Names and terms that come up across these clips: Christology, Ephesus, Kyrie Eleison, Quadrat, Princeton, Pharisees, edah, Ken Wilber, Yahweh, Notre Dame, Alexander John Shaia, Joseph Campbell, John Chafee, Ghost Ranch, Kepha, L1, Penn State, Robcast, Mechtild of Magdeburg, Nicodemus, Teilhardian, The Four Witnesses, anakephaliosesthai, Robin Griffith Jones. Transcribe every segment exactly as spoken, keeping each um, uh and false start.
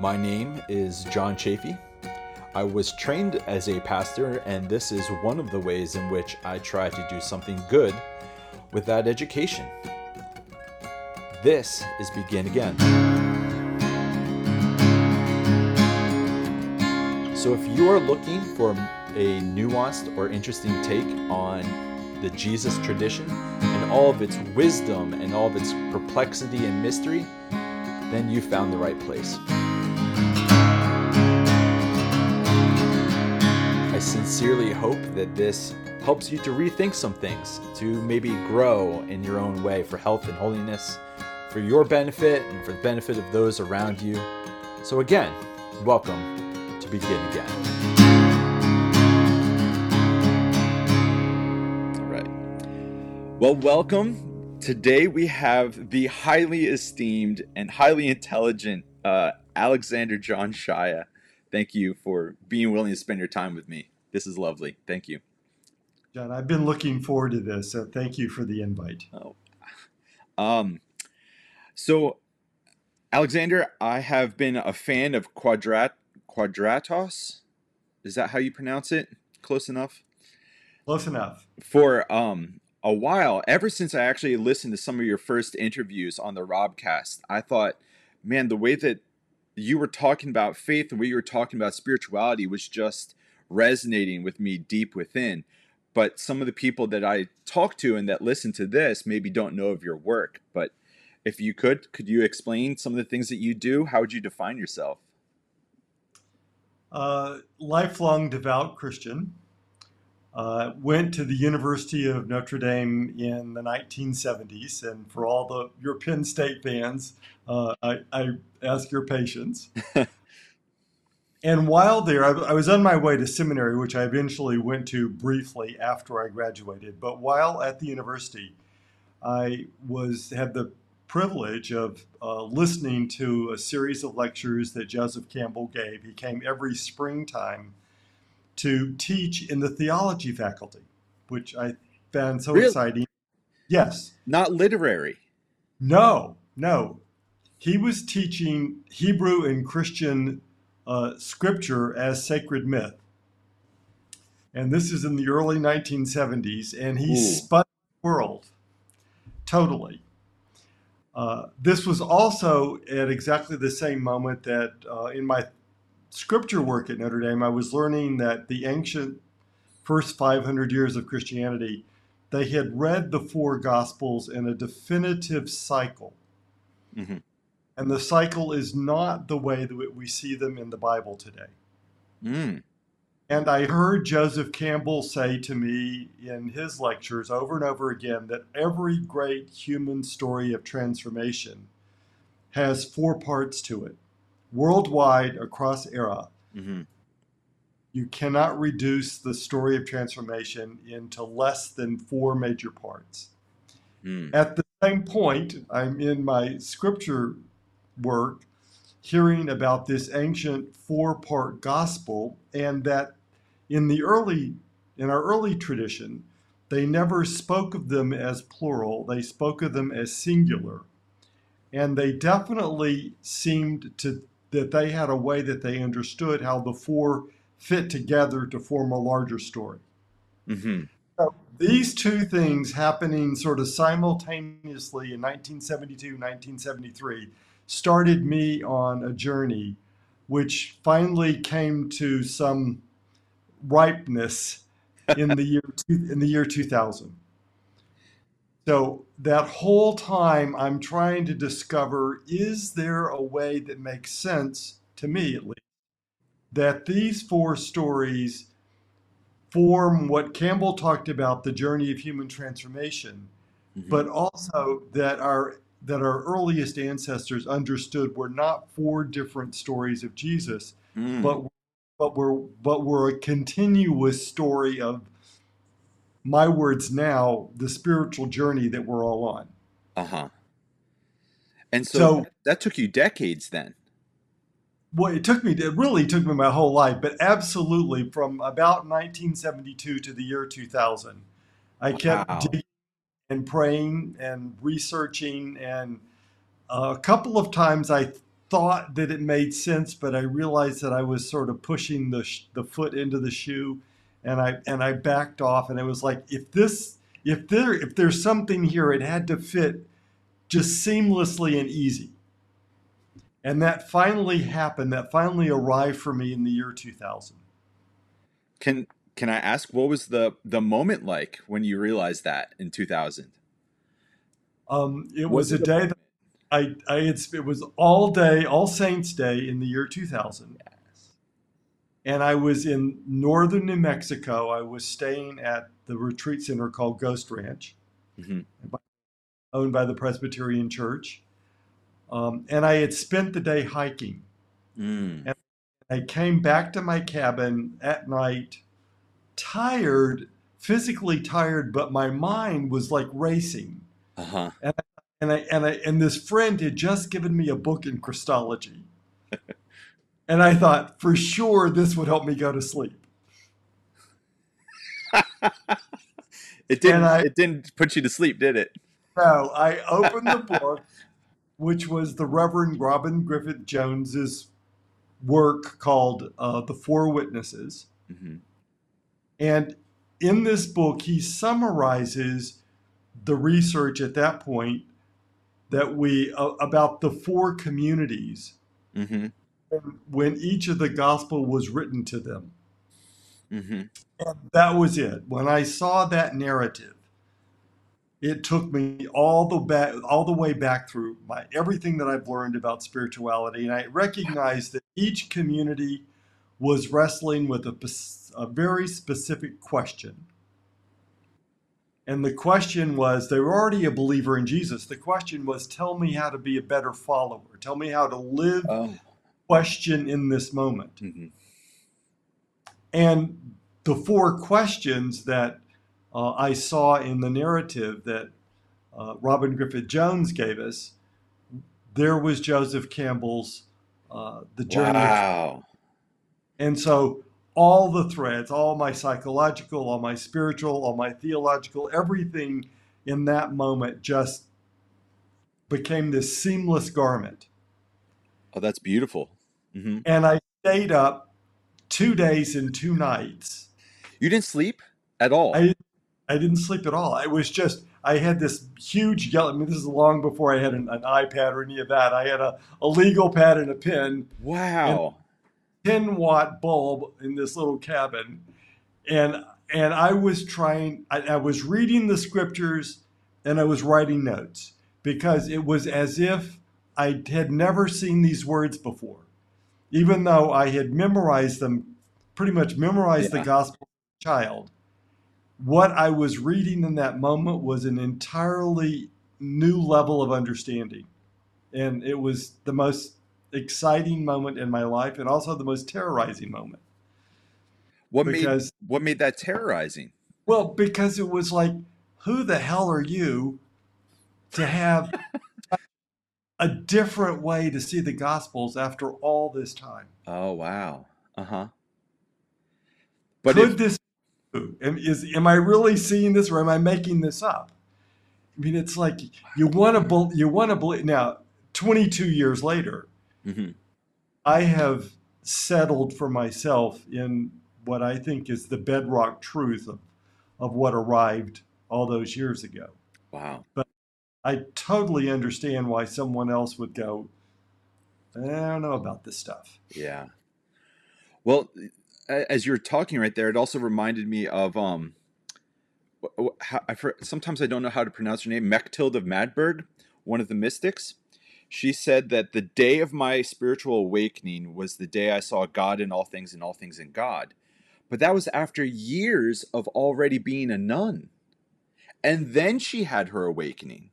My name is John Chafee. I was trained as a pastor, and this is one of the ways in which I try to do something good with that education. This is Begin Again. So if you are looking for a nuanced or interesting take on the Jesus tradition and all of its wisdom and all of its perplexity and mystery, then you found the right place. I sincerely hope that this helps you to rethink some things, to maybe grow in your own way for health and holiness, for your benefit and for the benefit of those around you. So again, welcome to Begin Again. All right. Well, welcome. Today we have the highly esteemed and highly intelligent uh, Alexander John Shaia. Thank you for being willing to spend your time with me. This is lovely. Thank you. John, I've been looking forward to this, so thank you for the invite. Oh. Um, so, Alexander, I have been a fan of Quadrat, Quadratos. Is that how you pronounce it? Close enough? Close enough. For um, a while, ever since I actually listened to some of your first interviews on the Robcast, I thought, man, the way that you were talking about faith and what you were talking about spirituality was just resonating with me deep within. But some of the people that I talk to and that listen to this maybe don't know of your work. But if you could, could you explain some of the things that you do? How would you define yourself? Uh, lifelong devout Christian. Uh, went to the University of Notre Dame in the nineteen seventies, and for all the your Penn State fans, uh, I, I ask your patience. And while there, I, I was on my way to seminary, which I eventually went to briefly after I graduated. But while at the university, I was had the privilege of uh, listening to a series of lectures that Joseph Campbell gave. He came every springtime to teach in the theology faculty, which I found so really? exciting. Yes. Not literary. No, no. He was teaching Hebrew and Christian uh, scripture as sacred myth. And this is in the early nineteen seventies, and he Ooh. spun the world totally. Uh, this was also at exactly the same moment that uh, in my scripture work at Notre Dame, I was learning that the ancient first five hundred years of Christianity, they had read the four Gospels in a definitive cycle. Mm-hmm. And the cycle is not the way that we see them in the Bible today. Mm. And I heard Joseph Campbell say to me in his lectures over and over again that every great human story of transformation has four parts to it. Worldwide, across era, mm-hmm. you cannot reduce the story of transformation into less than four major parts. Mm. At the same point, I'm in my scripture work hearing about this ancient four-part gospel, and that in the early, in our early tradition, they never spoke of them as plural, they spoke of them as singular. And they definitely seemed to that they had a way that they understood how the four fit together to form a larger story. Mm-hmm. So these two things happening sort of simultaneously in nineteen seventy-two, nineteen seventy-three, started me on a journey which finally came to some ripeness in the year in the year two thousand. So that whole time I'm trying to discover, is there a way that makes sense, to me at least, that these four stories form what Campbell talked about, the journey of human transformation, mm-hmm. but also that our, that our earliest ancestors understood were not four different stories of Jesus, mm. but, but, were, but were a continuous story of, my words now, the spiritual journey that we're all on. Uh-huh. And so, so that took you decades then. Well, it took me, it really took me my whole life, but absolutely from about nineteen seventy-two to the year two thousand, I wow. kept digging and praying and researching. And a couple of times I thought that it made sense, but I realized that I was sort of pushing the sh- the foot into the shoe, and I and I backed off. And it was like, if this if there if there's something here, it had to fit just seamlessly and easy. And that finally happened. That finally arrived for me in the year two thousand. Can can I ask, what was the the moment like when you realized that in two thousand? Um, it was, was it a day that I, I had, it was all day, All Saints Day in the year two thousand. Yes. And I was in northern New Mexico. I was staying at the retreat center called Ghost Ranch, mm-hmm. owned by the Presbyterian Church. Um, and I had spent the day hiking. Mm. And I came back to my cabin at night, tired, physically tired, but my mind was like racing. Uh-huh. And I, and I and I and this friend had just given me a book in Christology, and I thought for sure this would help me go to sleep. It didn't. I, it didn't put you to sleep, did it? No. I opened the book, which was the Reverend Robin Griffith Jones's work called uh, "The Four Witnesses," mm-hmm. and in this book he summarizes the research at that point that we uh, about the four communities mm-hmm. when each of the gospel was written to them. Mm-hmm. And that was it. When I saw that narrative, it took me all the back, all the way back through my everything that I've learned about spirituality, and I recognized that each community was wrestling with a, a very specific question. And the question was, they were already a believer in Jesus. The question was, tell me how to be a better follower. Tell me how to live oh. question in this moment. Mm-hmm. And the four questions that uh, I saw in the narrative that uh, Robin Griffith Jones gave us, there was Joseph Campbell's uh, The Journey. Wow. And so all the threads, all my psychological, all my spiritual, all my theological, everything in that moment just became this seamless garment. Oh, that's beautiful. Mm-hmm. And I stayed up two days and two nights. You didn't sleep at all? I, I didn't sleep at all. I was just, I had this huge yellow, I mean, this is long before I had an, an iPad or any of that. I had a, a legal pad and a pen. Wow. And, ten watt bulb in this little cabin, and and I was trying I, I was reading the scriptures and I was writing notes, because it was as if I had never seen these words before, even though I had memorized them, pretty much memorized yeah. the gospel as a child. What I was reading in that moment was an entirely new level of understanding, and it was the most exciting moment in my life, and also the most terrorizing moment. What because, made what made that terrorizing? Well, because it was like, who the hell are you to have a different way to see the Gospels after all this time? Oh wow, uh huh. But could if, this is am I really seeing this, or am I making this up? I mean, it's like you want to you want to believe now. twenty-two years later. Mm-hmm. I have settled for myself in what I think is the bedrock truth of, of what arrived all those years ago. Wow. But I totally understand why someone else would go, I don't know about this stuff. Yeah. Well, as you were talking right there, it also reminded me of, um, sometimes I don't know how to pronounce her name, Mechtild of Magdeburg, one of the mystics. She said that the day of my spiritual awakening was the day I saw God in all things and all things in God. But that was after years of already being a nun. And then she had her awakening.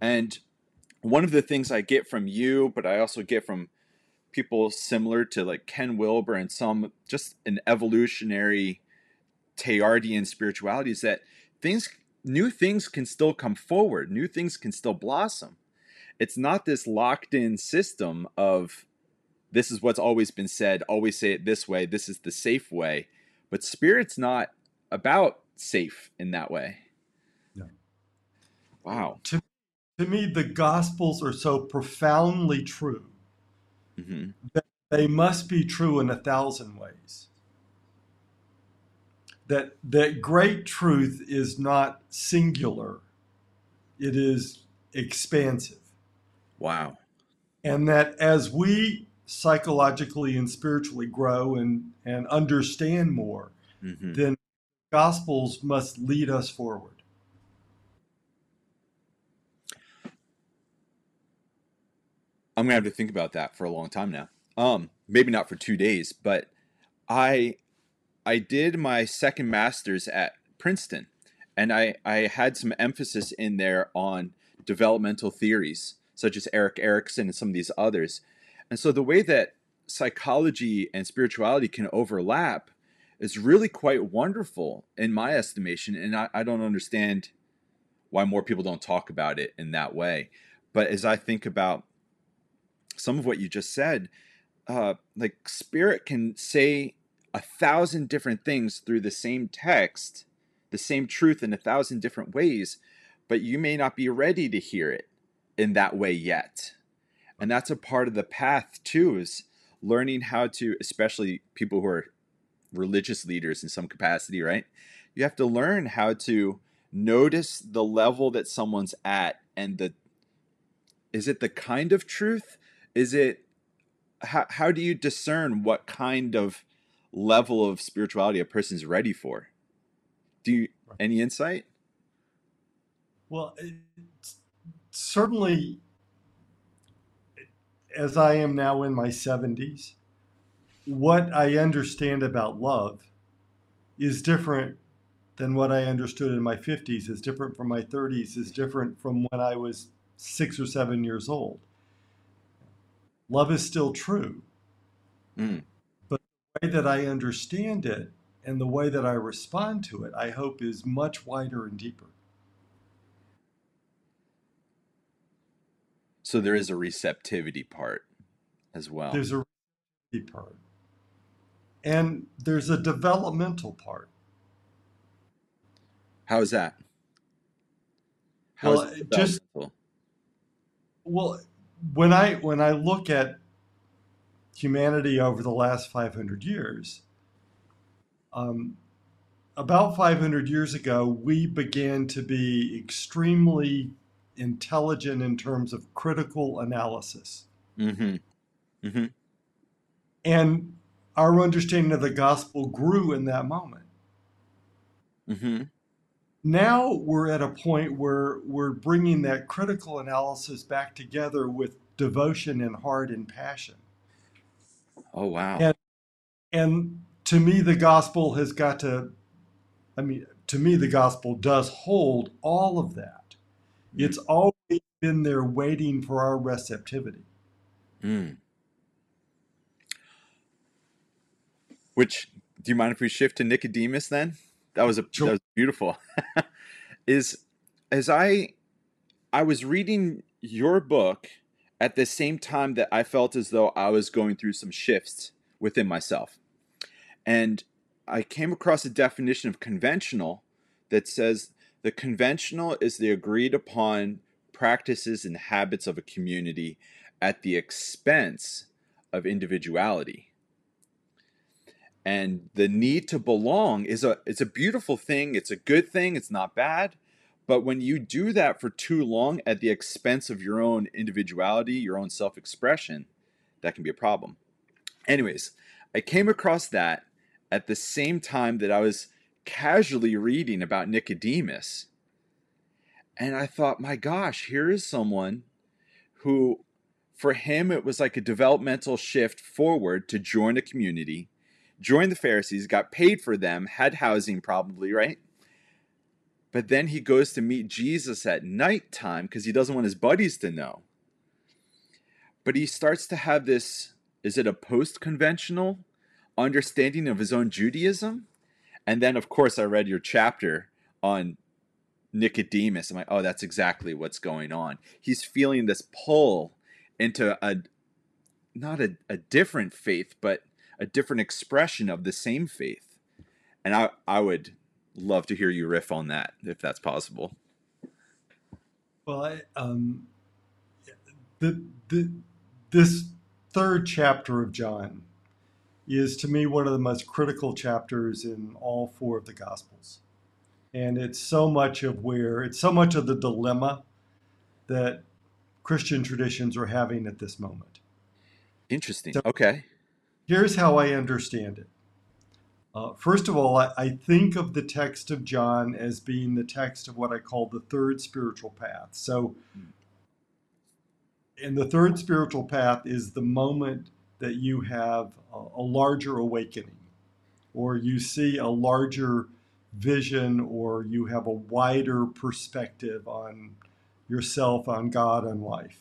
And one of the things I get from you, but I also get from people similar to like Ken Wilber and some, just an evolutionary Teilhardian spirituality, is that things, new things can still come forward. New things can still blossom. It's not this locked-in system of this is what's always been said, always say it this way, this is the safe way. But spirit's not about safe in that way. No. Wow. To, to me, the Gospels are so profoundly true mm-hmm. that they must be true in a thousand ways. That, that great truth is not singular. It is expansive. Wow. And that as we psychologically and spiritually grow and, and understand more, mm-hmm. then Gospels must lead us forward. I'm going to have to think about that for a long time now. Um, maybe not for two days, but I I did my second master's at Princeton, and I, I had some emphasis in there on developmental theories, such as Erik Erikson and some of these others. And so the way that psychology and spirituality can overlap is really quite wonderful in my estimation, and I, I don't understand why more people don't talk about it in that way. But as I think about some of what you just said, uh, like spirit can say a thousand different things through the same text, the same truth in a thousand different ways, but you may not be ready to hear it in that way yet. And that's a part of the path too, is learning how to, especially people who are religious leaders in some capacity, right? You have to learn how to notice the level that someone's at, and the, is it the kind of truth? Is it, how, how do you discern what kind of level of spirituality a person's ready for? Do you, any insight? Well, it, certainly, as I am now in my seventies, what I understand about love is different than what I understood in my fifties, is different from my thirties, is different from when I was six or seven years old. Love is still true, mm. but the way that I understand it and the way that I respond to it, I hope, is much wider and deeper. So there is a receptivity part as well. There's a receptivity part. And there's a developmental part. How is that? How well, is it developmental? Just, well, When I when I look at humanity over the last five hundred years, um, about five hundred years ago, we began to be extremely intelligent in terms of critical analysis. Mm-hmm. Mm-hmm. And our understanding of the gospel grew in that moment. Mm-hmm. Now we're at a point where we're bringing that critical analysis back together with devotion and heart and passion. Oh, wow. And, and to me, the gospel has got to, I mean, to me, the gospel does hold all of that. Mm. It's always been there waiting for our receptivity. Mm. Which, do you mind if we shift to Nicodemus then? That was a that was beautiful. Is as I I was reading your book at the same time that I felt as though I was going through some shifts within myself. And I came across a definition of conventional that says the conventional is the agreed upon practices and habits of a community at the expense of individuality. And the need to belong is a, it's a beautiful thing. It's a good thing. It's not bad. But when you do that for too long at the expense of your own individuality, your own self-expression, that can be a problem. Anyways, I came across that at the same time that I was casually reading about Nicodemus. And I thought, my gosh, here is someone who, for him, it was like a developmental shift forward to join a community, joined the Pharisees, got paid for them, had housing probably, right? But then he goes to meet Jesus at nighttime because he doesn't want his buddies to know. But he starts to have this, is it a post-conventional understanding of his own Judaism? And then, of course, I read your chapter on Nicodemus. I'm like, oh, that's exactly what's going on. He's feeling this pull into a, not a, a different faith, but a different expression of the same faith. And I, I would love to hear you riff on that, if that's possible. Well, I, um, the, the, this third chapter of John is to me one of the most critical chapters in all four of the Gospels. And it's so much of where, it's so much of the dilemma that Christian traditions are having at this moment. Interesting. So okay. Here's how I understand it. Uh, first of all, I, I think of the text of John as being the text of what I call the third spiritual path. So, and the third spiritual path is the moment that you have a, a larger awakening, or you see a larger vision, or you have a wider perspective on yourself, on God, on life.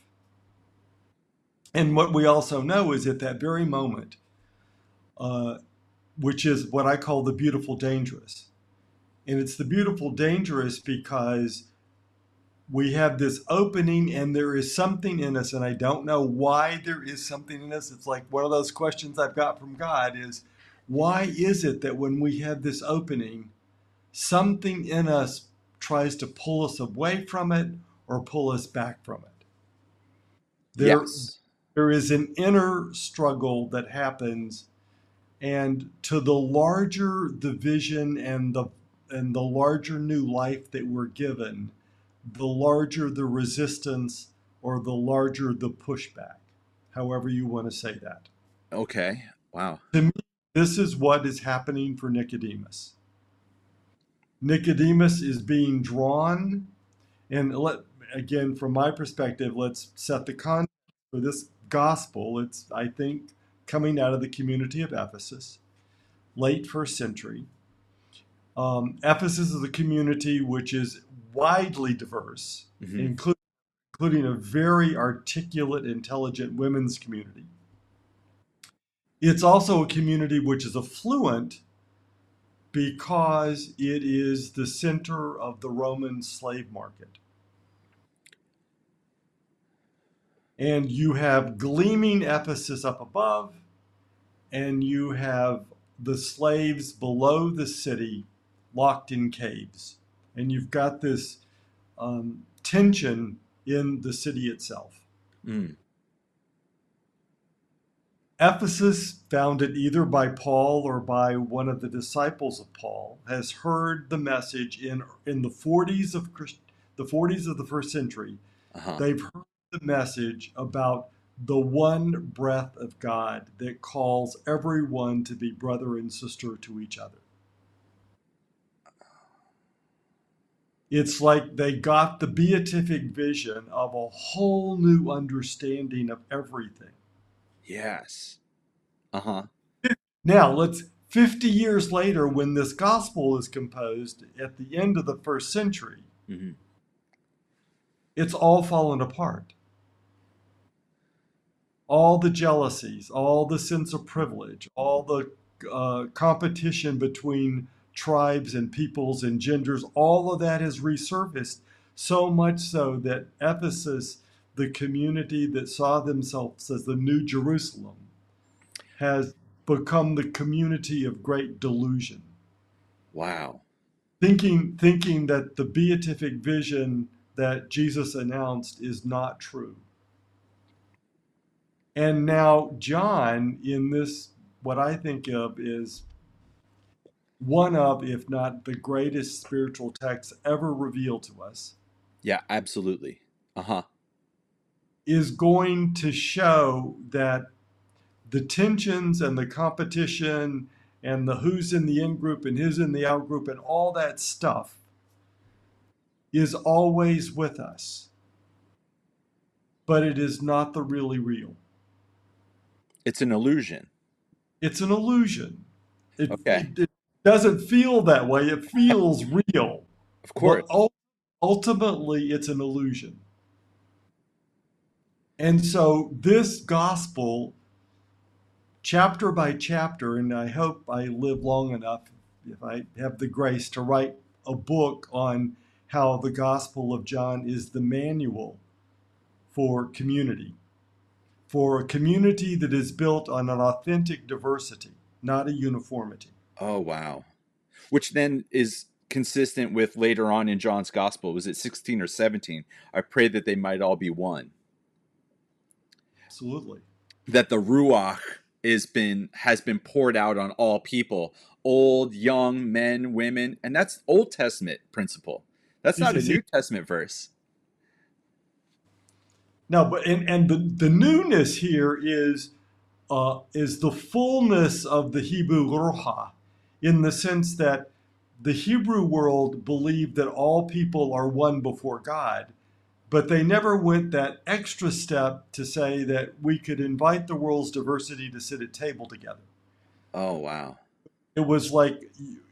And what we also know is at that very moment, uh, which is what I call the beautiful dangerous. And it's the beautiful dangerous because we have this opening and there is something in us, and I don't know why there is something in us. It's like one of those questions I've got from God is, why is it that when we have this opening, something in us tries to pull us away from it or pull us back from it? There, yes. There is an inner struggle that happens, and to the larger the vision and the and the larger new life that we're given, the larger the resistance or the larger the pushback, however you want to say that. Okay. Wow. To me, this is what is happening for Nicodemus. Nicodemus is being drawn, and let, again, from my perspective, let's set the context for this gospel. It's, I think, coming out of the community of Ephesus, late first century. Um, Ephesus is a community which is widely diverse, mm-hmm. including, including a very articulate, intelligent women's community. It's also a community which is affluent because it is the center of the Roman slave market. And you have gleaming Ephesus up above, and you have the slaves below the city locked in caves. And you've got this um, tension in the city itself. Mm. Ephesus, founded either by Paul or by one of the disciples of Paul, has heard the message in in the forties of Christ, the forties of the first century. Uh-huh. They've heard the message about the one breath of God that calls everyone to be brother and sister to each other. It's like they got the beatific vision of a whole new understanding of everything. Yes. Uh-huh. Now, let's fifty years later, when this gospel is composed at the end of the first century, mm-hmm. it's all fallen apart. All the jealousies, all the sense of privilege, all the uh, competition between tribes and peoples and genders, all of that has resurfaced, so much so that Ephesus, the community that saw themselves as the New Jerusalem, has become the community of great delusion. Wow. Thinking, thinking that the beatific vision that Jesus announced is not true. And now John, in this, what I think of is one of, if not the greatest spiritual text ever revealed to us. Yeah, absolutely. Uh-huh. Is going to show that the tensions and the competition and the who's in the in-group and who's in the out-group and all that stuff is always with us, but it is not the really real. It's an illusion. It's an illusion. It, okay. it, it doesn't feel that way. It feels real. Of course. But ultimately, it's an illusion. And so this gospel, chapter by chapter, and I hope I live long enough, if I have the grace, to write a book on how the Gospel of John is the manual for community, for a community that is built on an authentic diversity, not a uniformity. Oh, wow. Which then is consistent with later on in John's Gospel. Was it sixteen or seventeen? I pray that they might all be one. Absolutely. that the Ruach is been has been poured out on all people, old, young, men, women, and that's Old Testament principle. That's not a New Testament verse. No, but and, and the, the newness here is uh, is the fullness of the Hebrew Ruach, in the sense that the Hebrew world believed that all people are one before God, but they never went that extra step to say that we could invite the world's diversity to sit at table together. Oh, wow. It was like,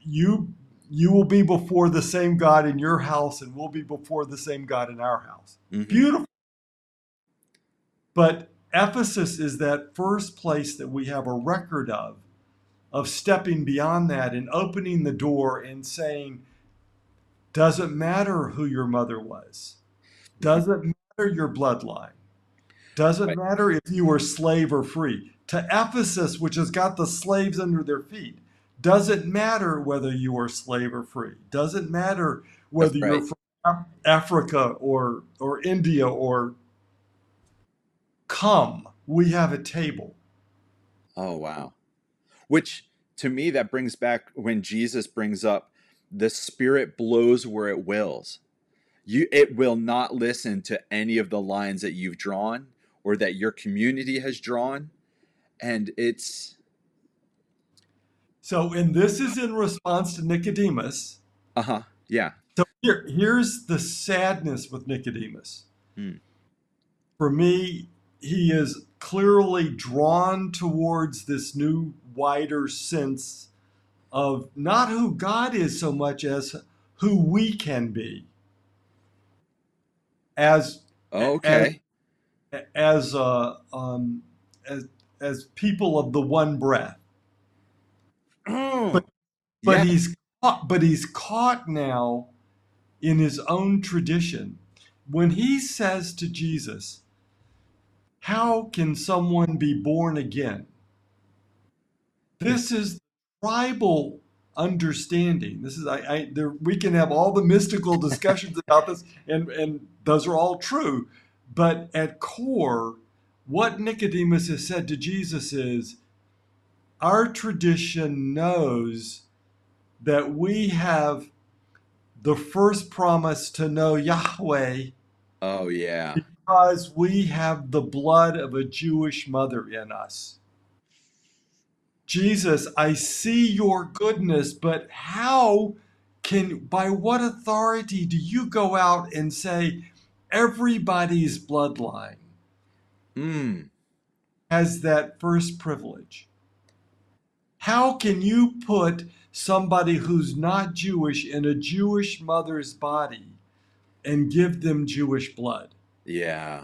you you will be before the same God in your house, and we'll be before the same God in our house. Mm-hmm. Beautiful. But Ephesus is that first place that we have a record of, of stepping beyond that and opening the door and saying, doesn't matter who your mother was. Doesn't matter your bloodline. Doesn't right. matter if you were slave or free. To Ephesus, which has got the slaves under their feet, doesn't matter whether you are slave or free. Doesn't matter whether right. you're from Africa or, or India or come, we have a table. Oh, wow. Which to me, that brings back when Jesus brings up the Spirit blows where it wills. You, it will not listen to any of the lines that you've drawn or that your community has drawn. And it's. So, and this is in response to Nicodemus. Uh-huh. Yeah. So here, here's the sadness with Nicodemus. Mm. For me, he is clearly drawn towards this new wider sense of not who God is so much as who we can be. As okay, as as, uh, um, as as people of the one breath, but, but yeah. he's caught, but he's caught now in his own tradition. When he says to Jesus, "How can someone be born again?" This is tribal understanding. This is I. I there, we can have all the mystical discussions about this, and and those are all true. But at core, what Nicodemus has said to Jesus is, our tradition knows that we have the first promise to know Yahweh. Oh yeah, because we have the blood of a Jewish mother in us. Jesus, I see your goodness, but how can, by what authority do you go out and say everybody's bloodline mm. has that first privilege? How can you put somebody who's not Jewish in a Jewish mother's body and give them Jewish blood? Yeah.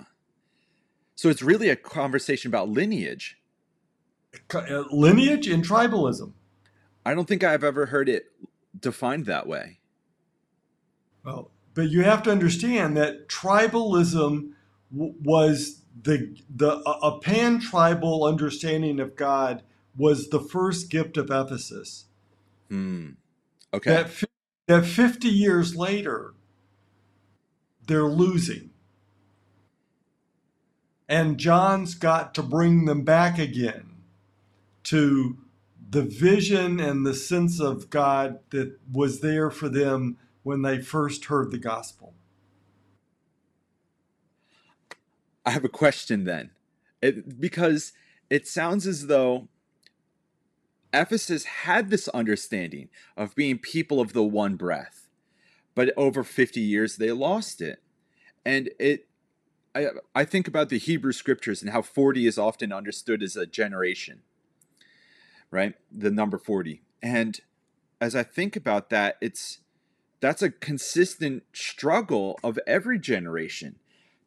So it's really a conversation about lineage. Lineage and tribalism. I don't think I've ever heard it defined that way. Well, but you have to understand that tribalism w- was the the a pan-tribal understanding of God was the first gift of Ephesus. Hmm. Okay. That fi- that fifty years later, they're losing, and John's got to bring them back again to the vision and the sense of God that was there for them when they first heard the gospel. I have a question then, it, because it sounds as though Ephesus had this understanding of being people of the one breath, but over fifty years they lost it. And it, I, I think about the Hebrew scriptures and how forty is often understood as a generation. Right? The number forty. And as I think about that, it's that's a consistent struggle of every generation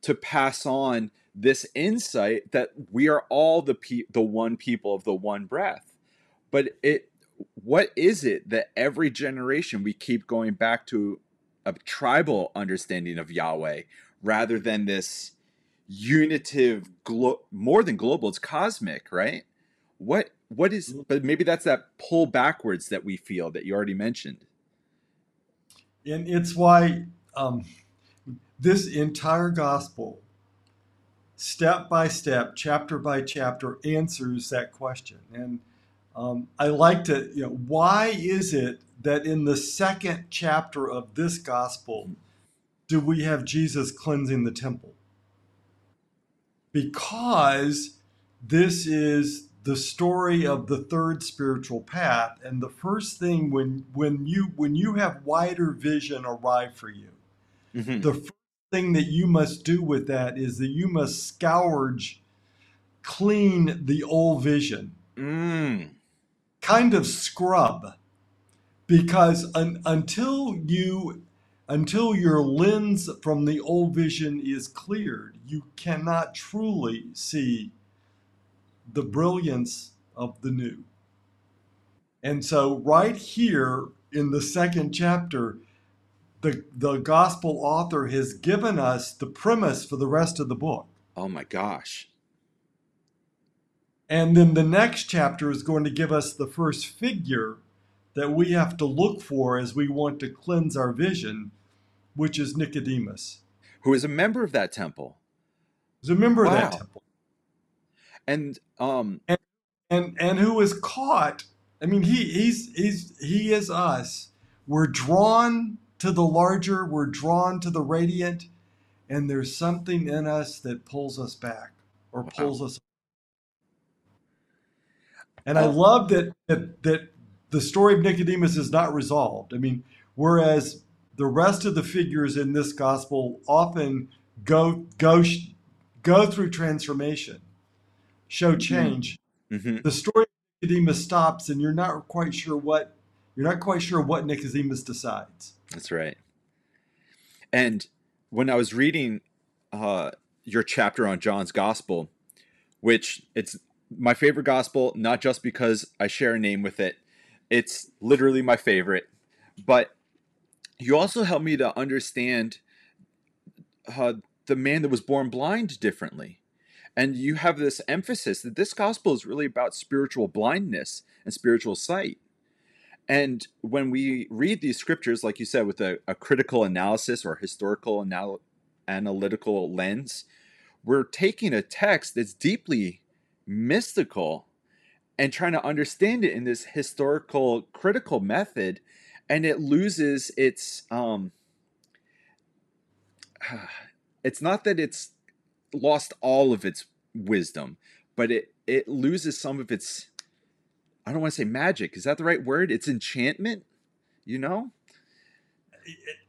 to pass on this insight that we are all the pe- the one people of the one breath. But it what is it that every generation we keep going back to a tribal understanding of Yahweh rather than this unitive, glo- more than global, it's cosmic, right? What What is, but maybe that's that pull backwards that we feel that you already mentioned. And it's why um, this entire gospel step by step, chapter by chapter, answers that question. And um, I like to, you know, why is it that in the second chapter of this gospel do we have Jesus cleansing the temple? Because this is the story of the third spiritual path. And the first thing when when you when you have wider vision arrive for you, mm-hmm. the first thing that you must do with that is that you must scourge, clean the old vision, mm. kind of scrub, because un, until you until your lens from the old vision is cleared, you cannot truly see the brilliance of the new. And so right here in the second chapter, the the gospel author has given us the premise for the rest of the book. Oh my gosh. And then the next chapter is going to give us the first figure that we have to look for as we want to cleanse our vision, which is Nicodemus, who is a member of that temple. He's a member wow. of that temple. And um and, and and who is caught. I mean, he he's he's he is us. We're drawn to the larger, we're drawn to the radiant, and there's something in us that pulls us back or wow. pulls us. And I love that, that that the story of Nicodemus is not resolved. I mean, whereas the rest of the figures in this gospel often go go go through transformation, show change. Mm-hmm. The story of Nicodemus stops, and you're not quite sure what you're not quite sure what Nicodemus decides. That's right. And when I was reading uh, your chapter on John's gospel, which it's my favorite gospel, not just because I share a name with it, it's literally my favorite, but you also helped me to understand uh, the man that was born blind differently. And you have this emphasis that this gospel is really about spiritual blindness and spiritual sight. And when we read these scriptures, like you said, with a, a critical analysis or historical anal- analytical lens, we're taking a text that's deeply mystical and trying to understand it in this historical critical method, and it loses its, um, it's not that it's lost all of its wisdom, but it, it loses some of its, I don't want to say magic. Is that the right word? It's enchantment, you know?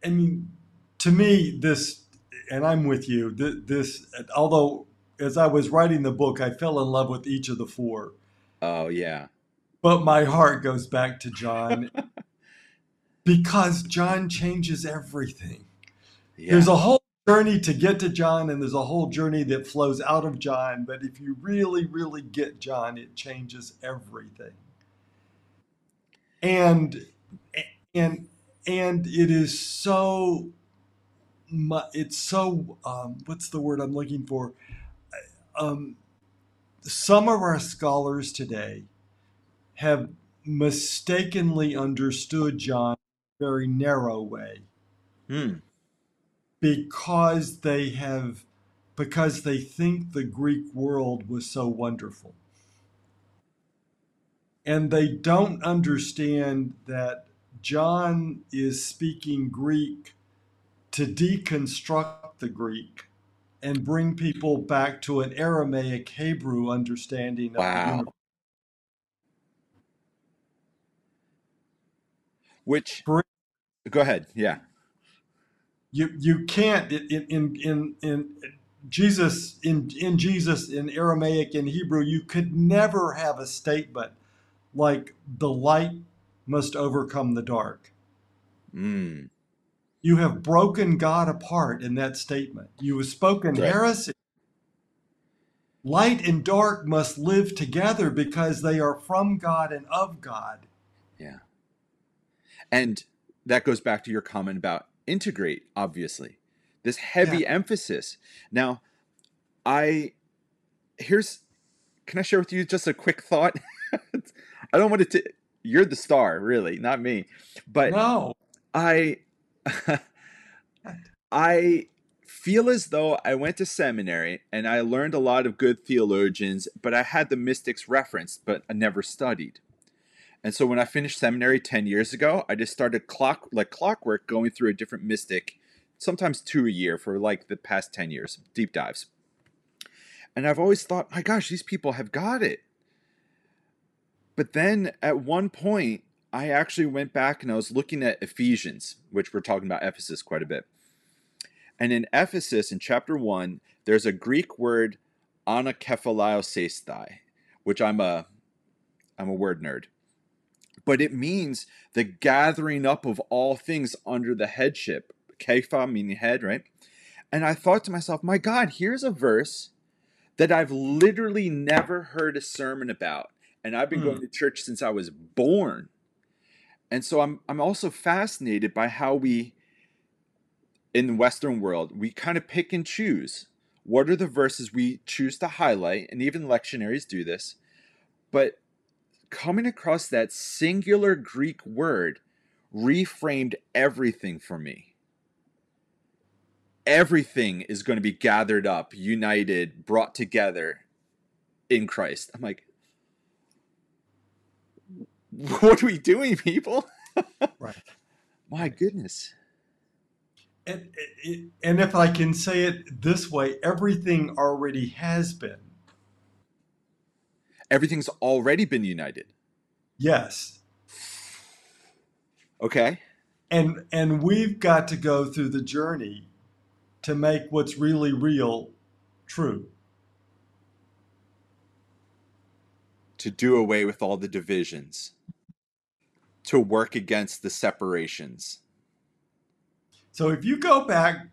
I mean, to me, this, and I'm with you, this, although as I was writing the book, I fell in love with each of the four. Oh, yeah. But my heart goes back to John because John changes everything. Yeah. There's a whole journey to get to John, and there's a whole journey that flows out of John. But if you really, really get John, it changes everything. And and and it is so. It's so. Um, what's the word I'm looking for? Um, some of our scholars today have mistakenly understood John in a very narrow way. Hmm. Because they have, because they think the Greek world was so wonderful. And they don't understand that John is speaking Greek to deconstruct the Greek and bring people back to an Aramaic Hebrew understanding of wow. the universe. Which, go ahead, yeah. You you can't in in in, in Jesus in, in Jesus in Aramaic and Hebrew, you could never have a statement like the light must overcome the dark. Mm. You have broken God apart in that statement. You have spoken right. heresy. Light and dark must live together because they are from God and of God. Yeah. And that goes back to your comment about integrate, obviously, this heavy yeah. emphasis. Now, I, here's, can I share with you just a quick thought? I don't want it to, you're the star, really, not me, but no. I, I feel as though I went to seminary and I learned a lot of good theologians, but I had the mystics referenced, but I never studied. And so when I finished seminary ten years ago, I just started clock like clockwork going through a different mystic, sometimes two a year for like the past ten years, deep dives. And I've always thought, my gosh, these people have got it. But then at one point, I actually went back and I was looking at Ephesians, which we're talking about Ephesus quite a bit. And in Ephesus, in chapter one, there's a Greek word, anakephaliosesthai, which I'm a, I'm a word nerd. But it means the gathering up of all things under the headship. Kepha meaning head, right? And I thought to myself, my God, here's a verse that I've literally never heard a sermon about. And I've been mm. going to church since I was born. And so I'm I'm also fascinated by how we, in the Western world, we kind of pick and choose. What are the verses we choose to highlight? And even lectionaries do this. But coming across that singular Greek word reframed everything for me. Everything is going to be gathered up, united, brought together in Christ. I'm like, what are we doing, people? Right. My goodness. And, and if I can say it this way, everything already has been. Everything's already been united. Yes. Okay. And and we've got to go through the journey to make what's really real true. To do away with all the divisions. To work against the separations. So if you go back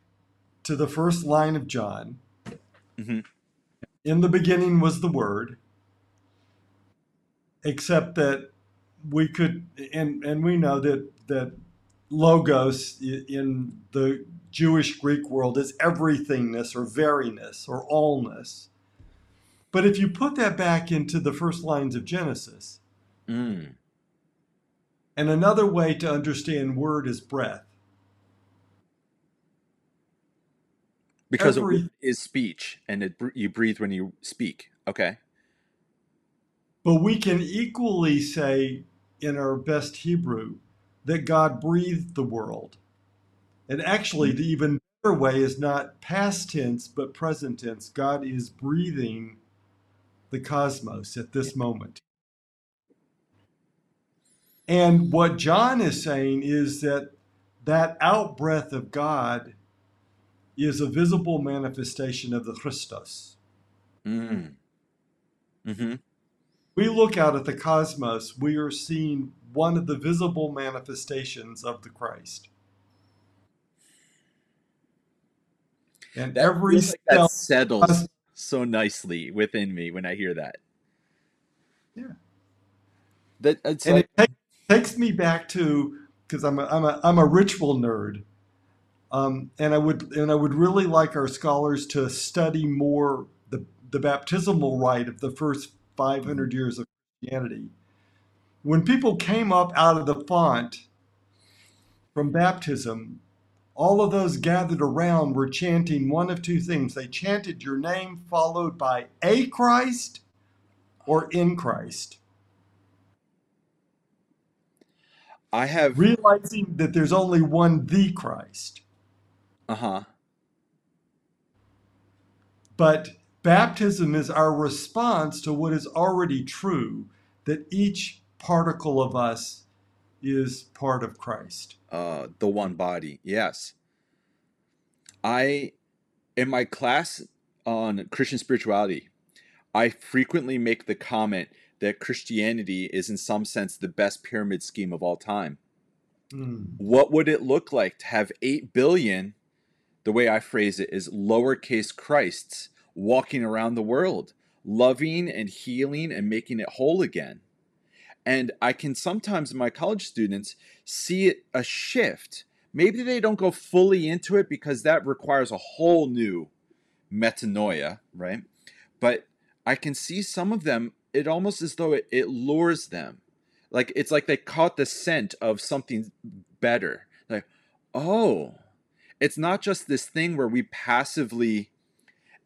to the first line of John, mm-hmm. in the beginning was the Word. Except that we could, and, and we know that, that logos in the Jewish Greek world is everythingness or veriness or allness. But if you put that back into the first lines of Genesis, mm. and another way to understand word is breath. Because Every, it is speech, and it, you breathe when you speak. Okay. But we can equally say in our best Hebrew that God breathed the world. And actually, the even better way is not past tense, but present tense. God is breathing the cosmos at this moment. And what John is saying is that that outbreath of God is a visible manifestation of the Christos. Mm. Mm-hmm. We look out at the cosmos, we are seeing one of the visible manifestations of the Christ. And that every feels like that settles cosmos. So nicely within me when I hear that. Yeah. That it's and like, it take, takes me back to, because I'm a, I'm a I'm a ritual nerd. Um, and I would and I would really like our scholars to study more the the baptismal rite of the first five hundred years of Christianity. When people came up out of the font from baptism, all of those gathered around were chanting one of two things. They chanted your name followed by a Christ or in Christ. I have realizing that there's only one the Christ. Uh-huh. But baptism is our response to what is already true, that each particle of us is part of Christ. Uh, the one body, yes. I, in my class on Christian spirituality, I frequently make the comment that Christianity is in some sense the best pyramid scheme of all time. Mm. What would it look like to have eight billion, the way I phrase it is lowercase Christs, walking around the world, loving and healing and making it whole again. And I can sometimes, my college students, see it a shift. Maybe they don't go fully into it because that requires a whole new metanoia, right? But I can see some of them, it almost as though it, it lures them. Like, it's like they caught the scent of something better. Like, oh, It's not just this thing where we passively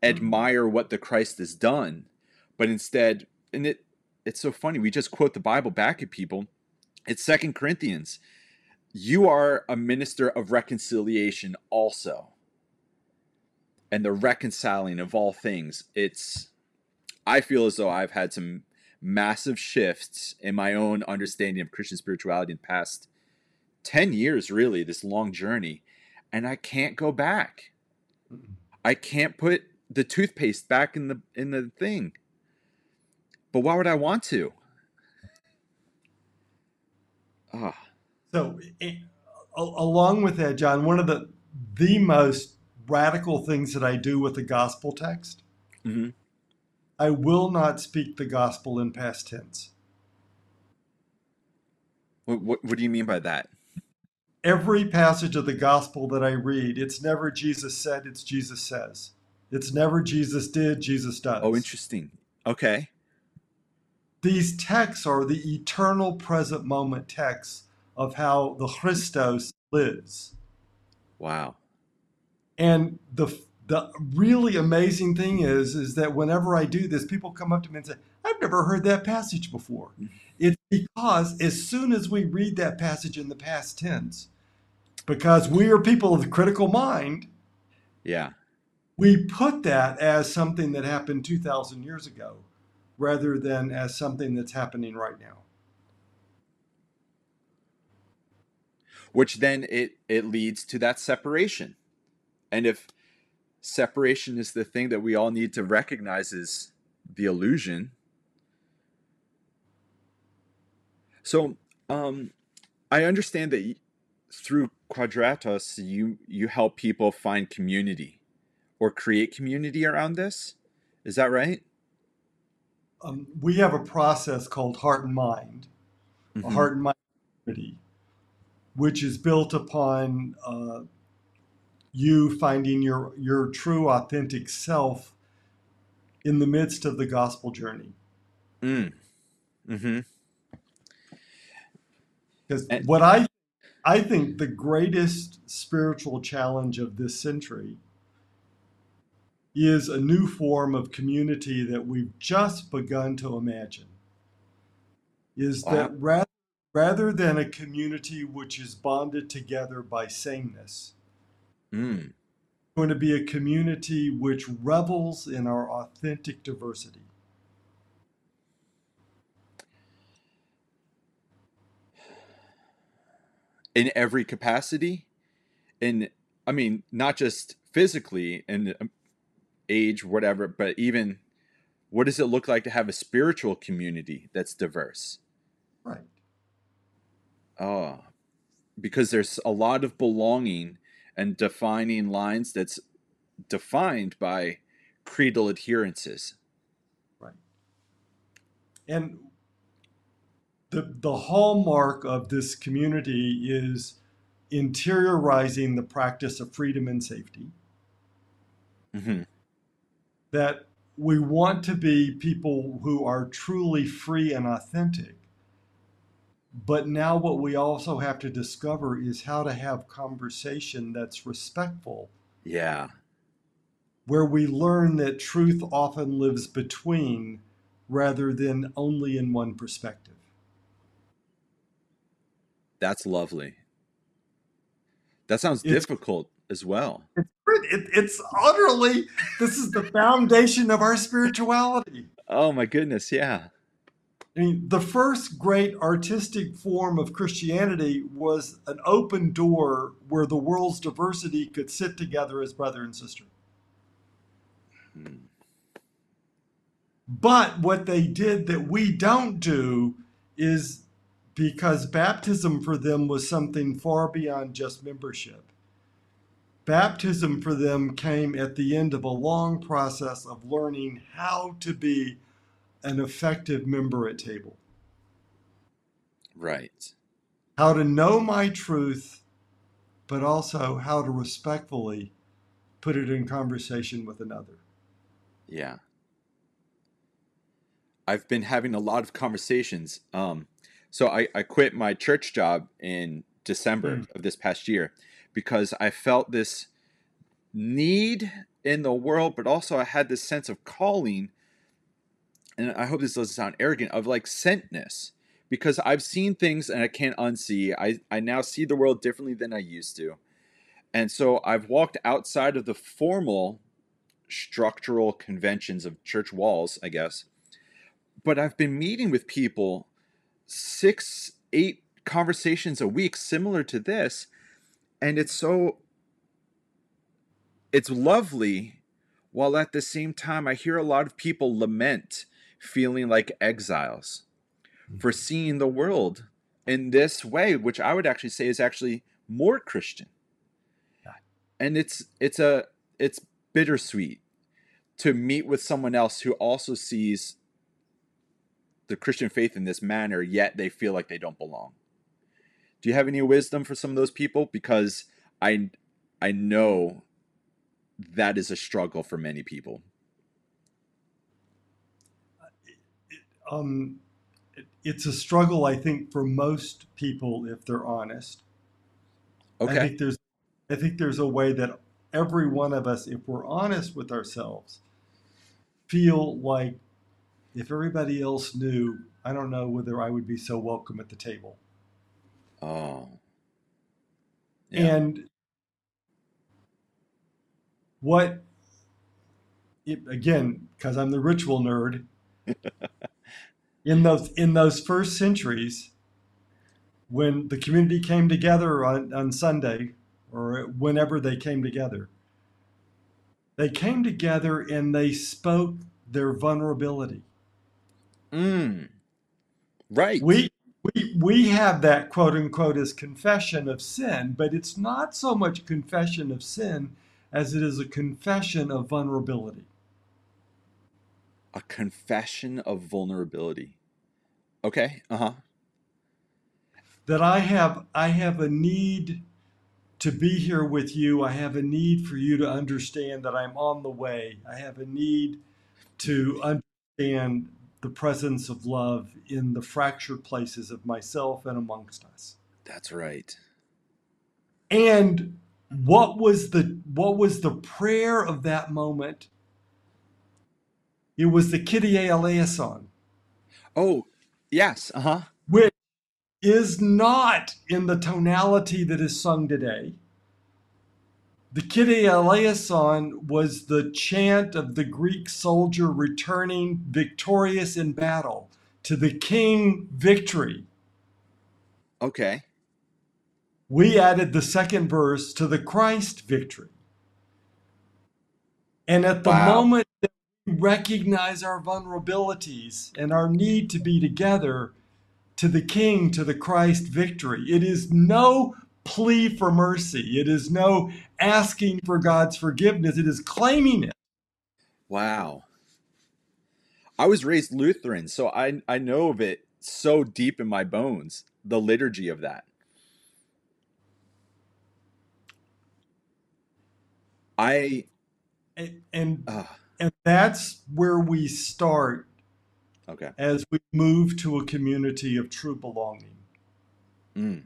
admire what the Christ has done, but instead, and it it's so funny, we just quote the Bible back at people. It's Second Corinthians. You are a minister of reconciliation also, and the reconciling of all things. It's, I feel as though I've had some massive shifts in my own understanding of Christian spirituality in the past ten years, really, this long journey. And I can't go back. I can't put the toothpaste back in the in the thing. But why would I want to? Ah. So it, along with that, John, one of the the most radical things that I do with the gospel text, mm-hmm. I will not speak the gospel in past tense. What, what, what do you mean by that? Every passage of the gospel that I read, it's never Jesus said, it's Jesus says. It's never Jesus did, Jesus does. Oh, interesting. Okay. These texts are the eternal present moment texts of how the Christos lives. Wow. And the the really amazing thing is, is that whenever I do this, people come up to me and say, I've never heard that passage before. It's because as soon as we read that passage in the past tense, because we are people of the critical mind, yeah, we put that as something that happened two thousand years ago rather than as something that's happening right now. Which then it, it leads to that separation. And if separation is the thing that we all need to recognize as the illusion. So um, I understand that through Quadratus, you, you help people find community or create community around this. Is that right? Um, we have a process called heart and mind, mm-hmm. a heart and mind community, which is built upon uh, you finding your, your true, authentic self in the midst of the gospel journey. Mm. Mm-hmm. Because what I, I think the greatest spiritual challenge of this century is a new form of community that we've just begun to imagine. Is wow. that rather rather than a community which is bonded together by sameness, mm. it's going to be a community which revels in our authentic diversity. In every capacity, in, I mean, not just physically and age, whatever, but even what does it look like to have a spiritual community that's diverse? Right. Oh, because there's a lot of belonging and defining lines that's defined by creedal adherences. Right. And the the hallmark of this community is interiorizing the practice of freedom and safety. Mm-hmm. That we want to be people who are truly free and authentic. But now what we also have to discover is how to have conversation that's respectful. Yeah. Where we learn that truth often lives between rather than only in one perspective. That's lovely. That sounds it's, difficult as well. It's, it, it's utterly, this is the foundation of our spirituality. Oh my goodness, yeah. I mean, the first great artistic form of Christianity was an open door where the world's diversity could sit together as brother and sister. Hmm. But what they did that we don't do is because baptism for them was something far beyond just membership. Baptism for them came at the end of a long process of learning how to be an effective member at table. Right. How to know my truth, but also how to respectfully put it in conversation with another. Yeah. I've been having a lot of conversations. Um, so I, I quit my church job in December mm. of this past year because I felt this need in the world, but also I had this sense of calling, and I hope this doesn't sound arrogant, of like sentness, because I've seen things and I can't unsee. I, I now see the world differently than I used to. And so I've walked outside of the formal structural conventions of church walls, I guess. But I've been meeting with people six, eight conversations a week similar to this. And it's so, it's lovely, while at the same time I hear a lot of people lament feeling like exiles for seeing the world in this way, which I would actually say is actually more Christian. And it's it's a it's bittersweet to meet with someone else who also sees the Christian faith in this manner, yet they feel like they don't belong. Do you have any wisdom for some of those people? Because I I know that is a struggle for many people. Um, it's a struggle, I think, for most people if they're honest. Okay. I think there's I think there's a way that every one of us, if we're honest with ourselves, feel like if everybody else knew, I don't know whether I would be so welcome at the table. Oh. Yeah. And what, it, again, because I'm the ritual nerd, in those in those first centuries, when the community came together on, on Sunday, or whenever they came together, they came together and they spoke their vulnerability. Mm. Right. We, we, we have that quote unquote as confession of sin, but it's not so much confession of sin as it is a confession of vulnerability. A confession of vulnerability. Okay. Uh-huh. That I have, I have a need to be here with you. I have a need for you to understand that I'm on the way. I have a need to understand the presence of love in the fractured places of myself and amongst us. That's right. And what was the what was the prayer of that moment? It was the Kyrie Eleison. Oh, yes. Uh-huh. Which is not in the tonality that is sung today. The Kyrie Eleison was the chant of the Greek soldier returning victorious in battle to the king victory. Okay. We added the second verse to the Christ victory. And at the wow. moment that we recognize our vulnerabilities and our need to be together, to the King, to the Christ victory. It is no plea for mercy. It is no asking for God's forgiveness. It is claiming it. Wow. I was raised Lutheran, so I, I know of it so deep in my bones, the liturgy of that. I and and, uh, and that's where we start. Okay. As we move to a community of true belonging. Mm.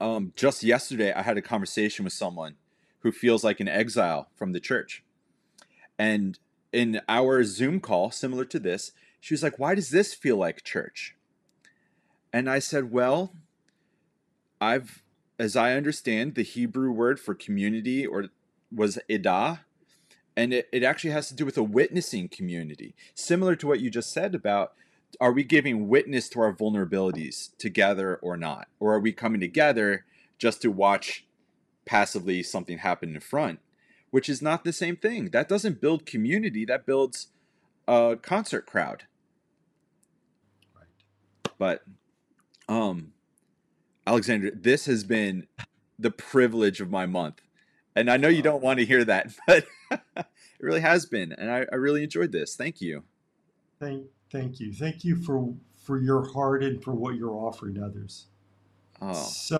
Um, just yesterday, I had a conversation with someone who feels like an exile from the church. And in our Zoom call, similar to this, she was like, why does this feel like church? And I said, well, I've, as I understand, the Hebrew word for community or was edah. And it, it actually has to do with a witnessing community, similar to what you just said about, are we giving witness to our vulnerabilities together or not? Or are we coming together just to watch passively something happen in front, which is not the same thing. That doesn't build community. That builds a concert crowd. Right. But, um, Alexander, this has been the privilege of my month. And I know you don't want to hear that, but it really has been. And I, I really enjoyed this. Thank you. Thank thank you. Thank you for for your heart and for what you're offering others. Oh. So,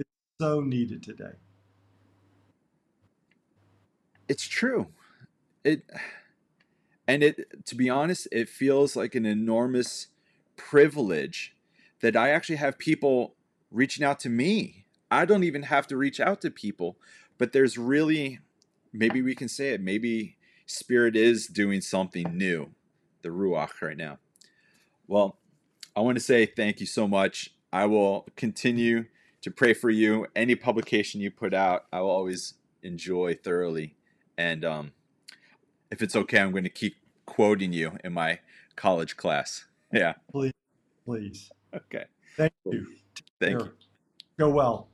it's so needed today. It's true. It and it to be honest, it feels like an enormous privilege that I actually have people reaching out to me I don't even have to reach out to people. But there's really, maybe we can say it, maybe Spirit is doing something new, the Ruach right now. Well, I want to say thank you so much. I will continue to pray for you. Any publication you put out, I will always enjoy thoroughly. And um, if it's okay, I'm going to keep quoting you in my college class. Yeah. Please. Please. Okay. Thank you. Thank you. Go well.